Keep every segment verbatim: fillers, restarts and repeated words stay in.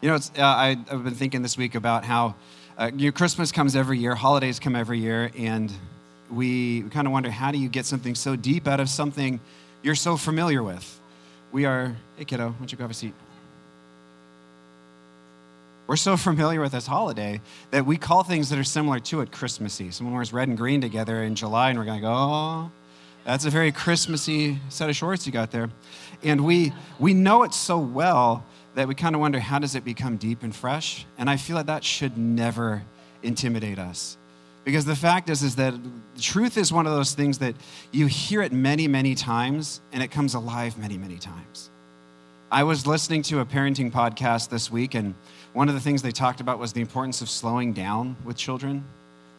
You know, it's, uh, I, I've been thinking this week about how uh, you know, Christmas comes every year, holidays come every year, and we kind of wonder, how do you get something so deep out of something you're so familiar with? We are, hey kiddo, why don't you go have a seat? We're so familiar with this holiday that we call things that are similar to it Christmassy. Someone wears red and green together in July, and we're going to go, oh, that's a very Christmassy set of shorts you got there. And we we know it so well that we kind of wonder, how does it become deep and fresh? And I feel like that should never intimidate us. Because the fact is, is that truth is one of those things that you hear it many, many times, and it comes alive many, many times. I was listening to a parenting podcast this week, and one of the things they talked about was the importance of slowing down with children,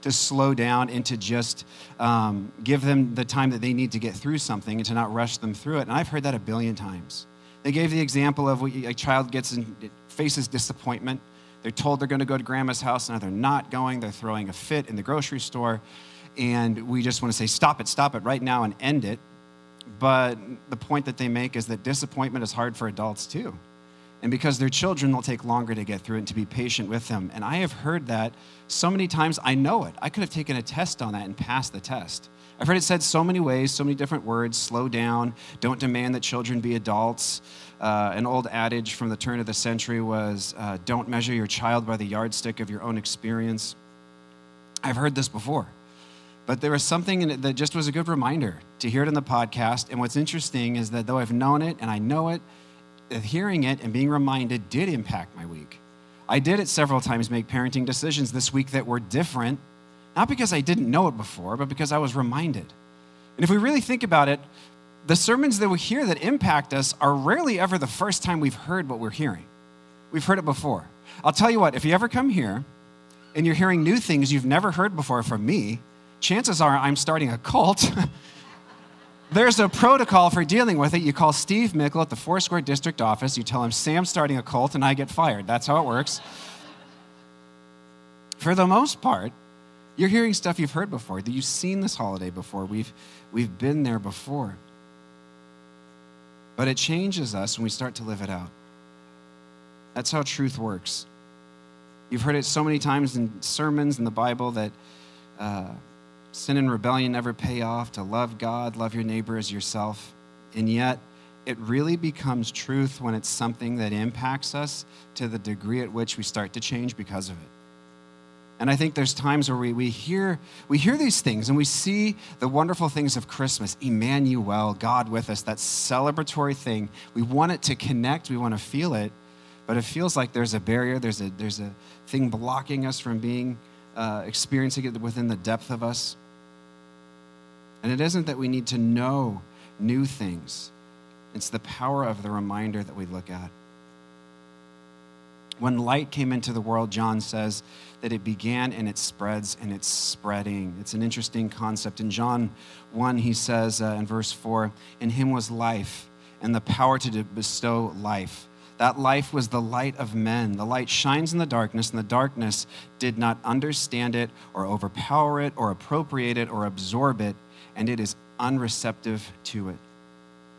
to slow down and to just um, give them the time that they need to get through something and to not rush them through it. And I've heard that a billion times. They gave the example of what a child gets and faces disappointment. They're told they're going to go to grandma's house, and now they're not going. They're throwing a fit in the grocery store. And we just want to say, stop it, stop it right now and end it. But the point that they make is that disappointment is hard for adults too. And because they're children, they'll take longer to get through it and to be patient with them. And I have heard that so many times, I know it. I could have taken a test on that and passed the test. I've heard it said so many ways, so many different words: slow down, don't demand that children be adults. Uh, an old adage from the turn of the century was, uh, don't measure your child by the yardstick of your own experience. I've heard this before. But there was something in it that just was a good reminder to hear it in the podcast. And what's interesting is that though I've known it and I know it, hearing it and being reminded did impact my week. I did it several times make parenting decisions this week that were different, not because I didn't know it before, but because I was reminded. And if we really think about it, the sermons that we hear that impact us are rarely ever the first time we've heard what we're hearing. We've heard it before. I'll tell you what, if you ever come here and you're hearing new things you've never heard before from me, chances are I'm starting a cult. There's a protocol for dealing with it. You call Steve Mickle at the Foursquare District Office. You tell him, Sam's starting a cult, and I get fired. That's how it works. For the most part, you're hearing stuff you've heard before, that you've seen this holiday before. We've, we've been there before. But it changes us when we start to live it out. That's how truth works. You've heard it so many times in sermons in the Bible that... Uh, Sin and rebellion never pay off, to love God, love your neighbor as yourself. And yet, it really becomes truth when it's something that impacts us to the degree at which we start to change because of it. And I think there's times where we, we hear we hear these things and we see the wonderful things of Christmas, Emmanuel, God with us, that celebratory thing. We want it to connect, we want to feel it, but it feels like there's a barrier, there's a, there's a thing blocking us from being uh, experiencing it within the depth of us. And it isn't that we need to know new things. It's the power of the reminder that we look at. When light came into the world, John says that it began and it spreads and it's spreading. It's an interesting concept. In John one, he says uh, in verse four, in him was life and the power to bestow life. That life was the light of men. The light shines in the darkness, and the darkness did not understand it or overpower it or appropriate it or absorb it, and it is unreceptive to it.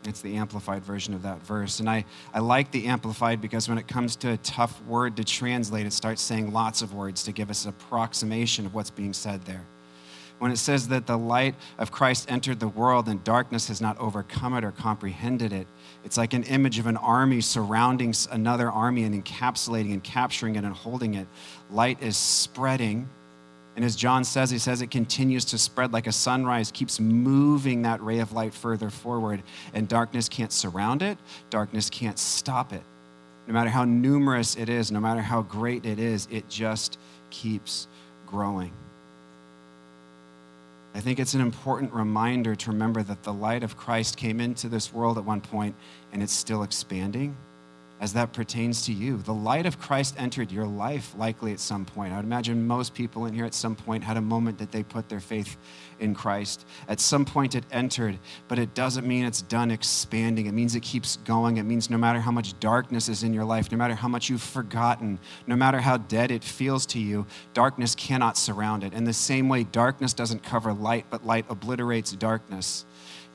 It's the amplified version of that verse. And I, I like the amplified because when it comes to a tough word to translate, it starts saying lots of words to give us an approximation of what's being said there. When it says that the light of Christ entered the world and darkness has not overcome it or comprehended it, it's like an image of an army surrounding another army and encapsulating and capturing it and holding it. Light is spreading. And as John says, he says it continues to spread like a sunrise, keeps moving that ray of light further forward, and darkness can't surround it. Darkness can't stop it. No matter how numerous it is, no matter how great it is, it just keeps growing. I think it's an important reminder to remember that the light of Christ came into this world at one point, and it's still expanding as that pertains to you. The light of Christ entered your life likely at some point. I would imagine most people in here at some point had a moment that they put their faith in Christ. At some point it entered, but it doesn't mean it's done expanding. It means it keeps going. It means no matter how much darkness is in your life, no matter how much you've forgotten, no matter how dead it feels to you, darkness cannot surround it. In the same way, darkness doesn't cover light, but light obliterates darkness.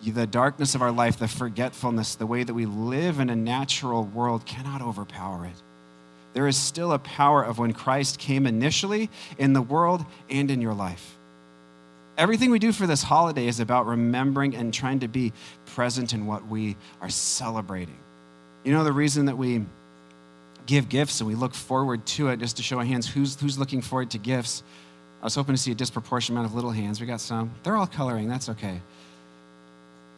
The darkness of our life, the forgetfulness, the way that we live in a natural world cannot overpower it. there is still a power of when Christ came initially in the world and in your life. Everything we do for this holiday is about remembering and trying to be present in what we are celebrating. You know, the reason that we give gifts and we look forward to it, just to show of hands, who's who's looking forward to gifts? I was hoping to see a disproportionate amount of little hands. We got some. They're all coloring. That's okay.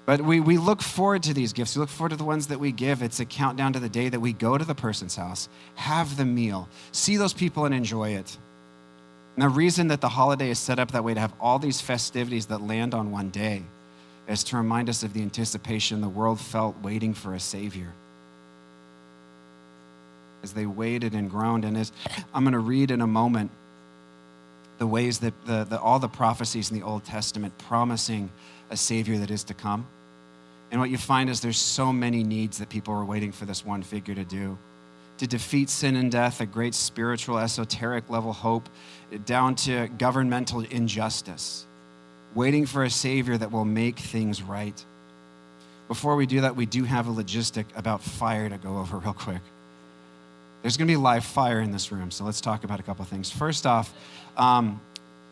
But we, we look forward to these gifts. We look forward to the ones that we give. It's a countdown to the day that we go to the person's house, have the meal, see those people and enjoy it. And the reason that the holiday is set up that way to have all these festivities that land on one day is to remind us of the anticipation the world felt waiting for a Savior. As they waited and groaned, and as I'm going to read in a moment, the ways that the, the, all the prophecies in the Old Testament promising a Savior that is to come. And what you find is there's so many needs that people are waiting for this one figure to do. To defeat sin and death, a great spiritual, esoteric level hope, down to governmental injustice. Waiting for a Savior that will make things right. Before we do that, we do have a logistic about fire to go over real quick. There's going to be live fire in this room, so let's talk about a couple things. First off, um,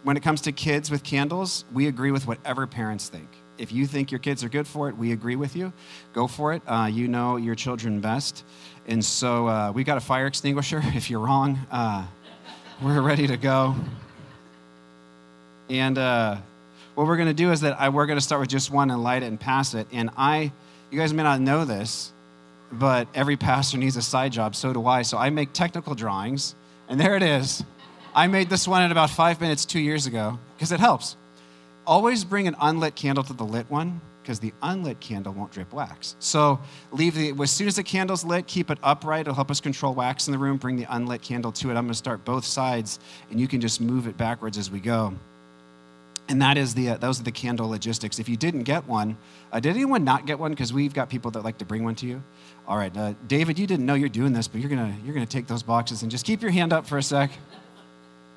when it comes to kids with candles, we agree with whatever parents think. If you think your kids are good for it, we agree with you. Go for it. Uh, you know your children best. And so uh, we got a fire extinguisher. If you're wrong, uh, we're ready to go. And uh, what we're going to do is that I, we're going to start with just one and light it and pass it. And I, you guys may not know this, but every pastor needs a side job. So do I. So I make technical drawings. And there it is. I made this one in about five minutes two years ago because it helps. Always bring an unlit candle to the lit one because the unlit candle won't drip wax. So leave the as soon as the candle's lit, keep it upright. It'll help us control wax in the room. Bring the unlit candle to it. I'm going to start both sides, and you can just move it backwards as we go. And that is the uh, those are the candle logistics. If you didn't get one, uh, did anyone not get one? Because we've got people that like to bring one to you. All right, uh, David, you didn't know you're doing this, but you're gonna you're gonna take those boxes and just keep your hand up for a sec.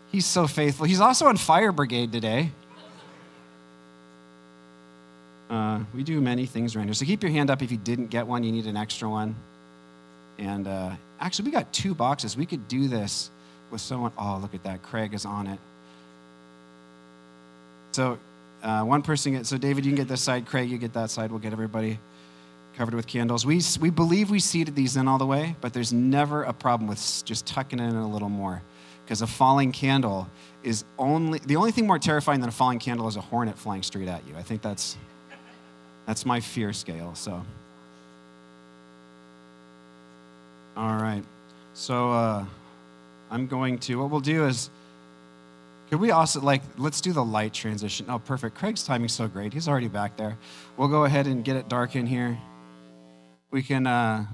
He's so faithful. He's also on fire brigade today. Uh, we do many things around here. So keep your hand up if you didn't get one. You need an extra one. And uh, actually, we got two boxes. We could do this with someone. Oh, look at that. Craig is on it. So uh, one person gets, so David, you can get this side. Craig, you get that side. We'll get everybody covered with candles. We, we believe we seated these in all the way, but there's never a problem with just tucking in a little more. Because a falling candle is only, the only thing more terrifying than a falling candle is a hornet flying straight at you. I think that's that's my fear scale, so. All right, so uh, I'm going to, what we'll do is, could we also, like, let's do the light transition. Oh, perfect. Craig's timing's so great. He's already back there. We'll go ahead and get it dark in here. We can... Uh,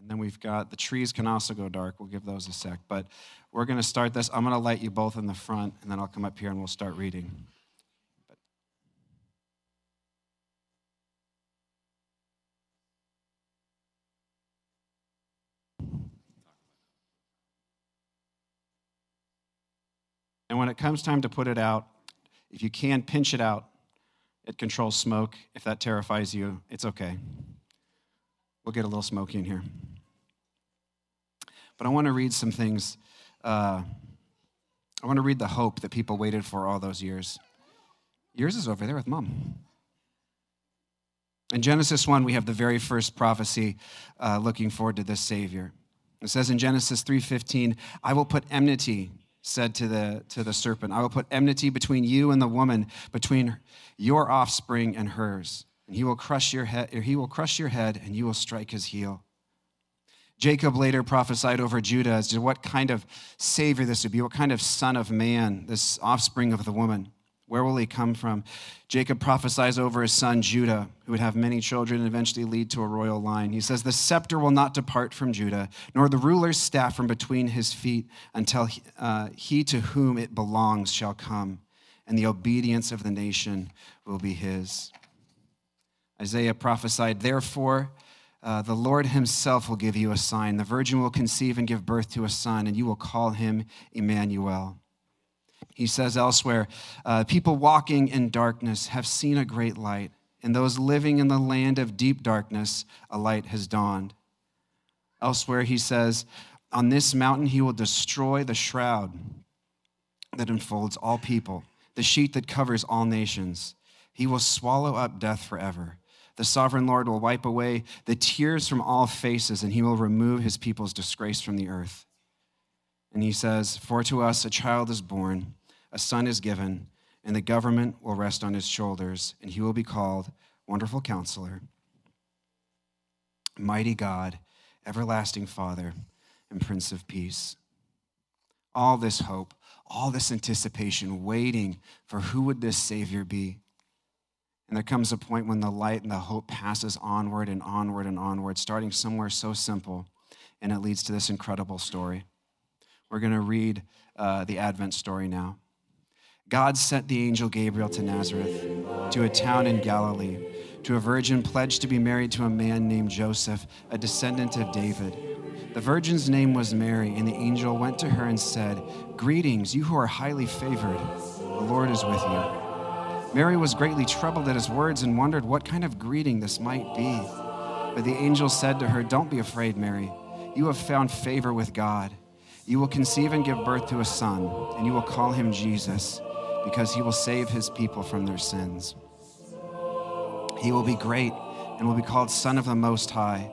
And then we've got, the trees can also go dark. We'll give those a sec. But we're going to start this. I'm going to light you both in the front, and then I'll come up here and we'll start reading. But... And when it comes time to put it out, if you can, pinch it out. It controls smoke. If that terrifies you, it's okay. We'll get a little smoky in here. But I want to read some things. Uh, I want to read the hope that people waited for all those years. Yours is over there with Mom. In Genesis one, we have the very first prophecy uh, looking forward to this Savior. It says in Genesis three fifteen, I will put enmity, said to the, to the serpent, I will put enmity between you and the woman, between your offspring and hers. And he will crush your head, or he will crush your head, and you will strike his heel. Jacob later prophesied over Judah as to what kind of Savior this would be, what kind of son of man, this offspring of the woman. Where will he come from? Jacob prophesies over his son Judah, who would have many children and eventually lead to a royal line. He says, the scepter will not depart from Judah, nor the ruler's staff from between his feet, until he, uh, he to whom it belongs shall come, and the obedience of the nation will be his. Isaiah prophesied, therefore, uh, the Lord himself will give you a sign. The virgin will conceive and give birth to a son, and you will call him Emmanuel. He says elsewhere, uh, people walking in darkness have seen a great light. and those living in the land of deep darkness, a light has dawned. Elsewhere, he says, on this mountain, he will destroy the shroud that enfolds all people, the sheet that covers all nations. He will swallow up death forever. The sovereign Lord will wipe away the tears from all faces, and he will remove his people's disgrace from the earth. And he says, for to us a child is born, a son is given, and the government will rest on his shoulders, and he will be called Wonderful Counselor, Mighty God, Everlasting Father, and Prince of Peace. All this hope, all this anticipation, waiting for who would this Savior be? And there comes a point when the light and the hope passes onward and onward and onward, starting somewhere so simple, and it leads to this incredible story. We're going to read uh, the Advent story now. God sent the angel Gabriel to Nazareth, to a town in Galilee, to a virgin pledged to be married to a man named Joseph, a descendant of David. The virgin's name was Mary, and the angel went to her and said, "Greetings, you who are highly favored. The Lord is with you." Mary was greatly troubled at his words and wondered what kind of greeting this might be. But the angel said to her, "Don't be afraid, Mary. You have found favor with God. You will conceive and give birth to a son, and you will call him Jesus, because he will save his people from their sins. He will be great and will be called Son of the Most High.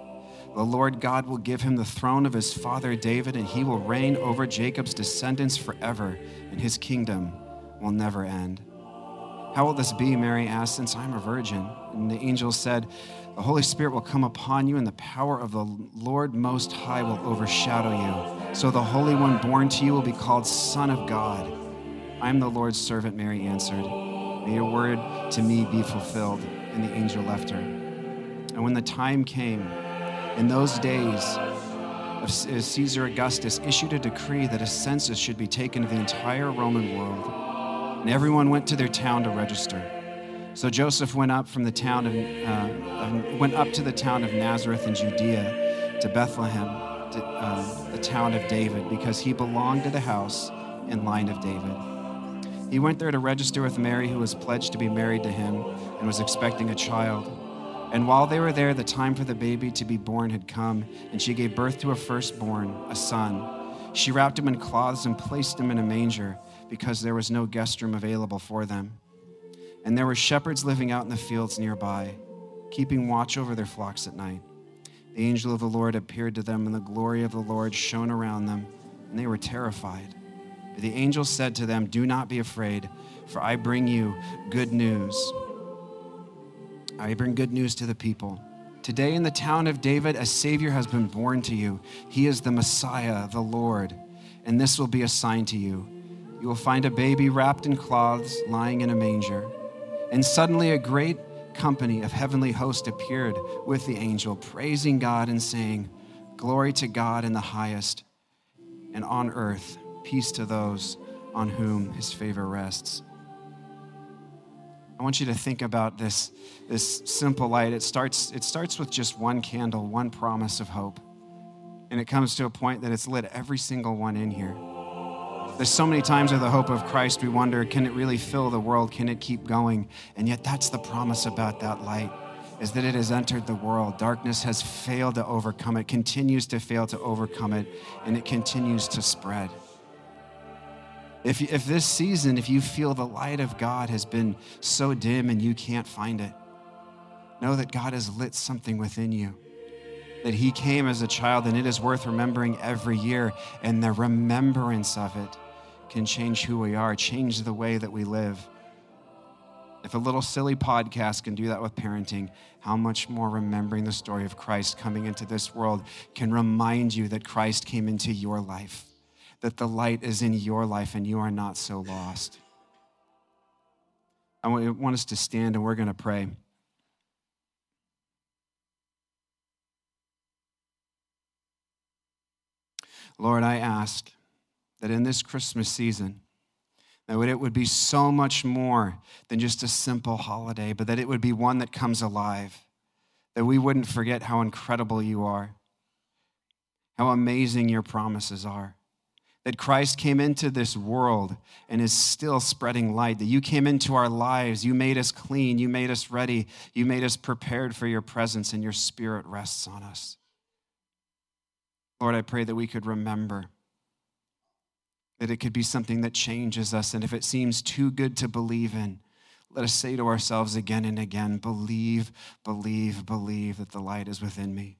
The Lord God will give him the throne of his father David, and he will reign over Jacob's descendants forever, and his kingdom will never end." "How will this be?" Mary asked, "since I'm a virgin?" And the angel said, "The Holy Spirit will come upon you, and the power of the Lord Most High will overshadow you. So the Holy One born to you will be called Son of God." "I am the Lord's servant," Mary answered. "May your word to me be fulfilled." And the angel left her. And when the time came, in those days, Caesar Augustus issued a decree that a census should be taken of the entire Roman world. And everyone went to their town to register. So Joseph went up from the town of, uh, went up to the town of Nazareth in Judea, to Bethlehem, to, uh, the town of David, because he belonged to the house and line of David. He went there to register with Mary, who was pledged to be married to him and was expecting a child. And while they were there, the time for the baby to be born had come, and she gave birth to a firstborn, a son. She wrapped him in cloths and placed him in a manger, because there was no guest room available for them. And there were shepherds living out in the fields nearby, keeping watch over their flocks at night. The angel of the Lord appeared to them, and the glory of the Lord shone around them, and they were terrified. But the angel said to them, "Do not be afraid, for I bring you good news. I bring good news to the people. Today in the town of David, a Savior has been born to you. He is the Messiah, the Lord. And this will be a sign to you. You will find a baby wrapped in cloths, lying in a manger." And suddenly a great company of heavenly hosts appeared with the angel, praising God and saying, "Glory to God in the highest, and on earth, peace to those on whom his favor rests." I want you to think about this, this simple light. It starts, it starts with just one candle, one promise of hope. And it comes to a point that it's lit every single one in here. There's so many times with the hope of Christ, we wonder, can it really fill the world? Can it keep going? And yet that's the promise about that light, is that it has entered the world. Darkness has failed to overcome it, continues to fail to overcome it, and it continues to spread. If, if this season, if you feel the light of God has been so dim and you can't find it, know that God has lit something within you, that he came as a child, and it is worth remembering every year, and the remembrance of it can change who we are, change the way that we live. If a little silly podcast can do that with parenting, how much more remembering the story of Christ coming into this world can remind you that Christ came into your life, that the light is in your life and you are not so lost. I want us to stand, and we're going to pray. Lord, I ask that in this Christmas season, that it would be so much more than just a simple holiday, but that it would be one that comes alive, that we wouldn't forget how incredible you are, how amazing your promises are, that Christ came into this world and is still spreading light, that you came into our lives, you made us clean, you made us ready, you made us prepared for your presence, and your spirit rests on us. Lord, I pray that we could remember that it could be something that changes us, and if it seems too good to believe in, let us say to ourselves again and again, believe, believe, believe that the light is within me.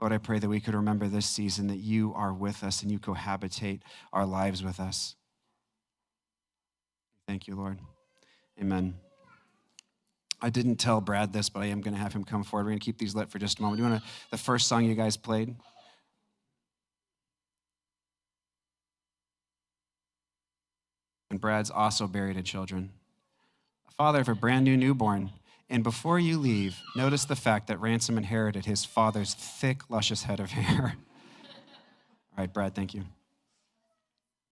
Lord, I pray that we could remember this season that you are with us and you cohabitate our lives with us. Thank you, Lord. Amen. I didn't tell Brad this, but I am going to have him come forward. We're going to keep these lit for just a moment. Do you want to, the first song you guys played? And Brad's also buried in children. A father of a brand new newborn. And before you leave, notice the fact that Ransom inherited his father's thick, luscious head of hair. All right, Brad, thank you.